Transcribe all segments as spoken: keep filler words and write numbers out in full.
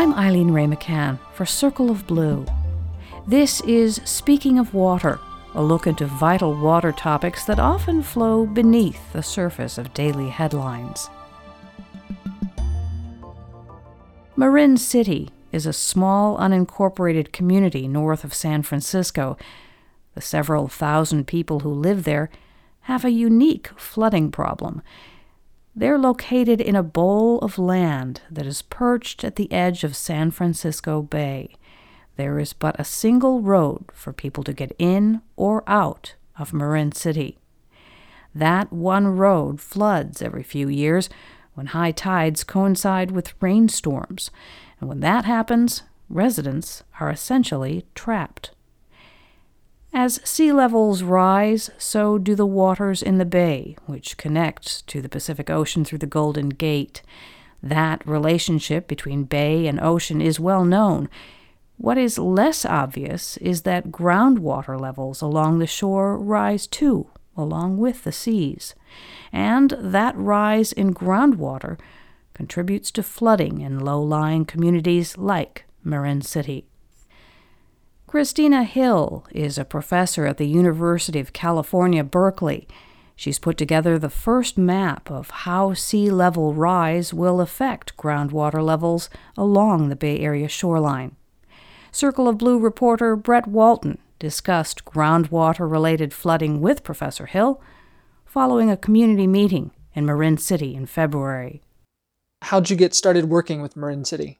I'm Eileen Ray McCann for Circle of Blue. This is Speaking of Water, a look into vital water topics that often flow beneath the surface of daily headlines. Marin City is a small, unincorporated community north of San Francisco. The several thousand people who live there have a unique flooding problem. They're located in a bowl of land that is perched at the edge of San Francisco Bay. There is but a single road for people to get in or out of Marin City. That one road floods every few years when high tides coincide with rainstorms, and when that happens, residents are essentially trapped. As sea levels rise, so do the waters in the bay, which connect to the Pacific Ocean through the Golden Gate. That relationship between bay and ocean is well known. What is less obvious is that groundwater levels along the shore rise too, along with the seas. And that rise in groundwater contributes to flooding in low-lying communities like Marin City. Christina Hill is a professor at the University of California, Berkeley. She's put together the first map of how sea level rise will affect groundwater levels along the Bay Area shoreline. Circle of Blue reporter Brett Walton discussed groundwater-related flooding with Professor Hill following a community meeting in Marin City in February. How'd you get started working with Marin City?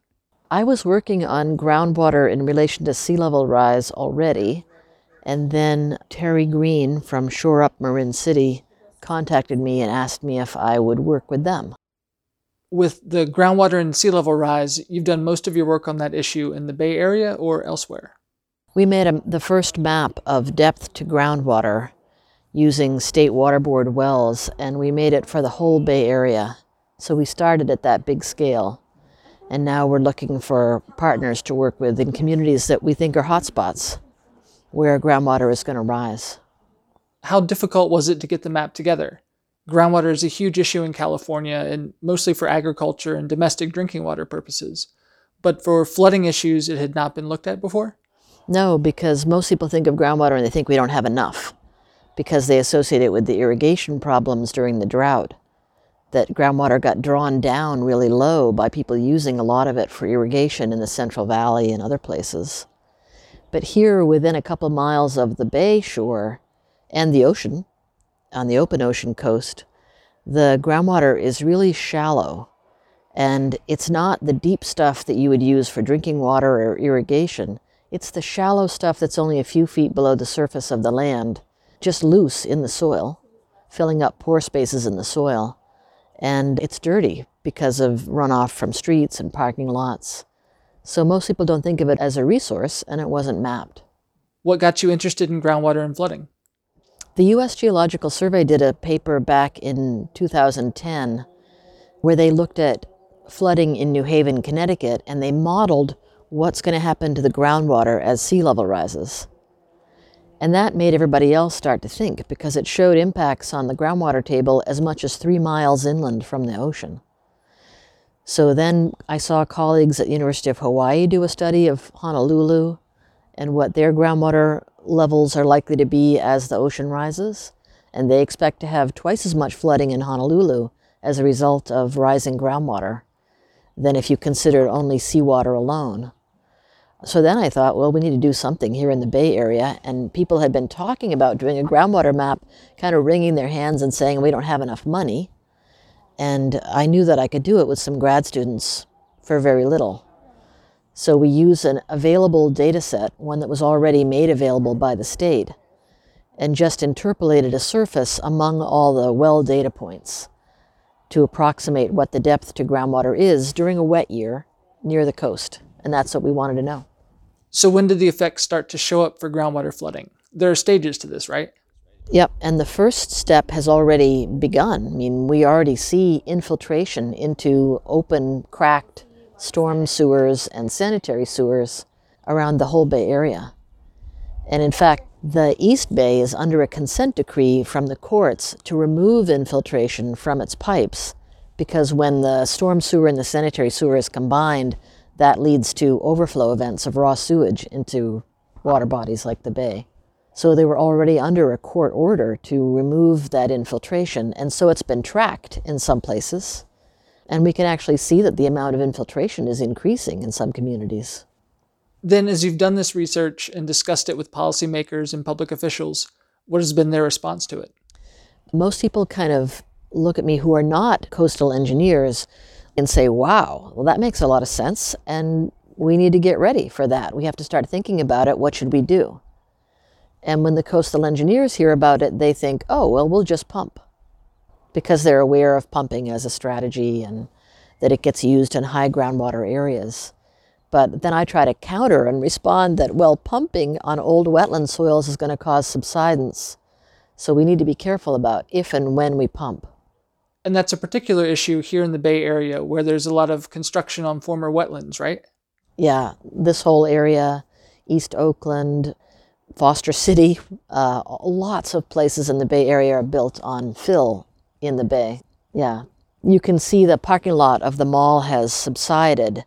I was working on groundwater in relation to sea level rise already, and then Terry Green from Shore Up Marin City contacted me and asked me if I would work with them. With the groundwater and sea level rise, you've done most of your work on that issue in the Bay Area or elsewhere? We made a, the first map of depth to groundwater using state water board wells, and we made it for the whole Bay Area. So we started at that big scale. And now we're looking for partners to work with in communities that we think are hotspots where groundwater is going to rise. How difficult was it to get the map together? Groundwater is a huge issue in California, and mostly for agriculture and domestic drinking water purposes. But for flooding issues, it had not been looked at before? No, because most people think of groundwater and they think we don't have enough because they associate it with the irrigation problems during the drought. That groundwater got drawn down really low by people using a lot of it for irrigation in the Central Valley and other places. But here, within a couple miles of the bay shore and the ocean, on the open ocean coast, the groundwater is really shallow. And it's not the deep stuff that you would use for drinking water or irrigation. It's the shallow stuff that's only a few feet below the surface of the land, just loose in the soil, filling up pore spaces in the soil. And it's dirty because of runoff from streets and parking lots. So most people don't think of it as a resource, and it wasn't mapped. What got you interested in groundwater and flooding? The U S Geological Survey did a paper back in two thousand ten where they looked at flooding in New Haven, Connecticut, and they modeled what's going to happen to the groundwater as sea level rises. And that made everybody else start to think, because it showed impacts on the groundwater table as much as three miles inland from the ocean. So then I saw colleagues at the University of Hawaii do a study of Honolulu and what their groundwater levels are likely to be as the ocean rises. And they expect to have twice as much flooding in Honolulu as a result of rising groundwater than if you considered only seawater alone. So then I thought, well, we need to do something here in the Bay Area, and people had been talking about doing a groundwater map, kind of wringing their hands and saying, we don't have enough money. And I knew that I could do it with some grad students for very little. So we used an available data set, one that was already made available by the state, and just interpolated a surface among all the well data points to approximate what the depth to groundwater is during a wet year near the coast. And that's what we wanted to know. So when did the effects start to show up for groundwater flooding? There are stages to this, right? Yep, and the first step has already begun. I mean, we already see infiltration into open, cracked storm sewers and sanitary sewers around the whole Bay Area. And in fact, the East Bay is under a consent decree from the courts to remove infiltration from its pipes, because when the storm sewer and the sanitary sewer is combined, that leads to overflow events of raw sewage into water bodies like the bay. So they were already under a court order to remove that infiltration, and so it's been tracked in some places, and we can actually see that the amount of infiltration is increasing in some communities. Then, as you've done this research and discussed it with policymakers and public officials, what has been their response to it? Most people kind of look at me who are not coastal engineers and say, wow, well, that makes a lot of sense, and we need to get ready for that. We have to start thinking about it. What should we do? And when the coastal engineers hear about it, they think, oh, well, we'll just pump, because they're aware of pumping as a strategy and that it gets used in high groundwater areas. But then I try to counter and respond that, well, pumping on old wetland soils is going to cause subsidence. So we need to be careful about if and when we pump. And that's a particular issue here in the Bay Area, where there's a lot of construction on former wetlands, right? Yeah, this whole area, East Oakland, Foster City, uh, lots of places in the Bay Area are built on fill in the bay. Yeah, you can see the parking lot of the mall has subsided,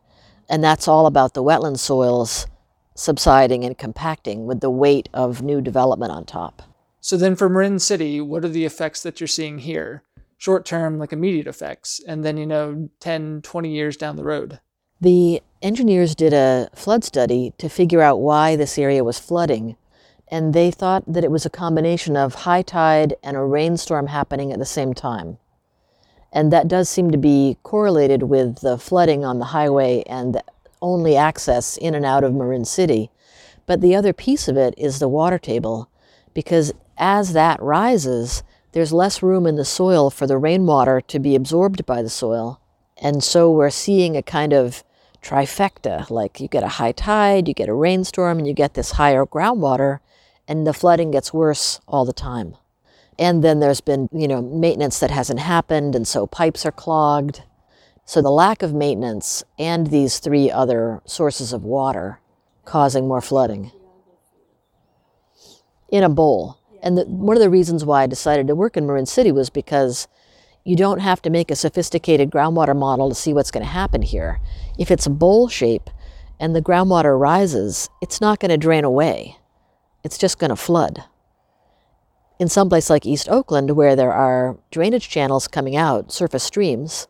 and that's all about the wetland soils subsiding and compacting with the weight of new development on top. So then for Marin City, what are the effects that you're seeing here? Short-term, like immediate effects, and then, you know, ten, twenty years down the road. The engineers did a flood study to figure out why this area was flooding, and they thought that it was a combination of high tide and a rainstorm happening at the same time. And that does seem to be correlated with the flooding on the highway and the only access in and out of Marin City. But the other piece of it is the water table, because as that rises, there's less room in the soil for the rainwater to be absorbed by the soil. And so we're seeing a kind of trifecta, like you get a high tide, you get a rainstorm, and you get this higher groundwater, and the flooding gets worse all the time. And then there's been, you know, maintenance that hasn't happened, and so pipes are clogged. So the lack of maintenance and these three other sources of water causing more flooding in a bowl. And the, one of the reasons why I decided to work in Marin City was because you don't have to make a sophisticated groundwater model to see what's going to happen here. If it's a bowl shape and the groundwater rises, it's not going to drain away. It's just going to flood. In some place like East Oakland, where there are drainage channels coming out, surface streams,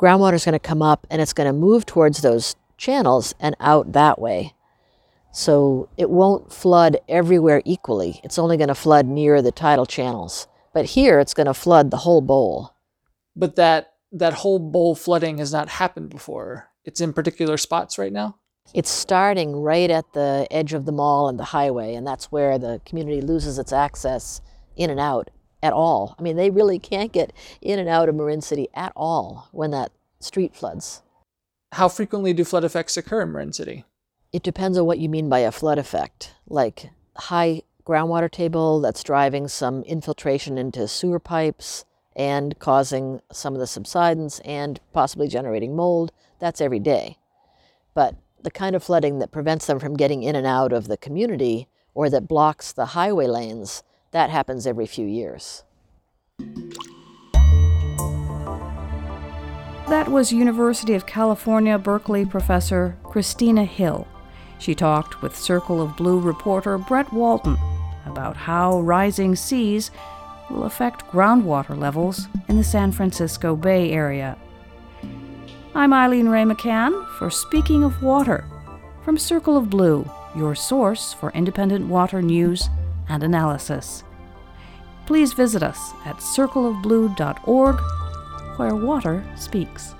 groundwater is going to come up and it's going to move towards those channels and out that way. So it won't flood everywhere equally. It's only going to flood near the tidal channels. But here, it's going to flood the whole bowl. But that, that whole bowl flooding has not happened before. It's in particular spots right now? It's starting right at the edge of the mall and the highway, and that's where the community loses its access in and out at all. I mean, they really can't get in and out of Marin City at all when that street floods. How frequently do flood effects occur in Marin City? It depends on what you mean by a flood effect, like high groundwater table that's driving some infiltration into sewer pipes and causing some of the subsidence and possibly generating mold. That's every day. But the kind of flooding that prevents them from getting in and out of the community or that blocks the highway lanes, that happens every few years. That was University of California, Berkeley professor Christina Hill. She talked with Circle of Blue reporter Brett Walton about how rising seas will affect groundwater levels in the San Francisco Bay Area. I'm Eileen Ray McCann for Speaking of Water from Circle of Blue, your source for independent water news and analysis. Please visit us at circle of blue dot org, where water speaks.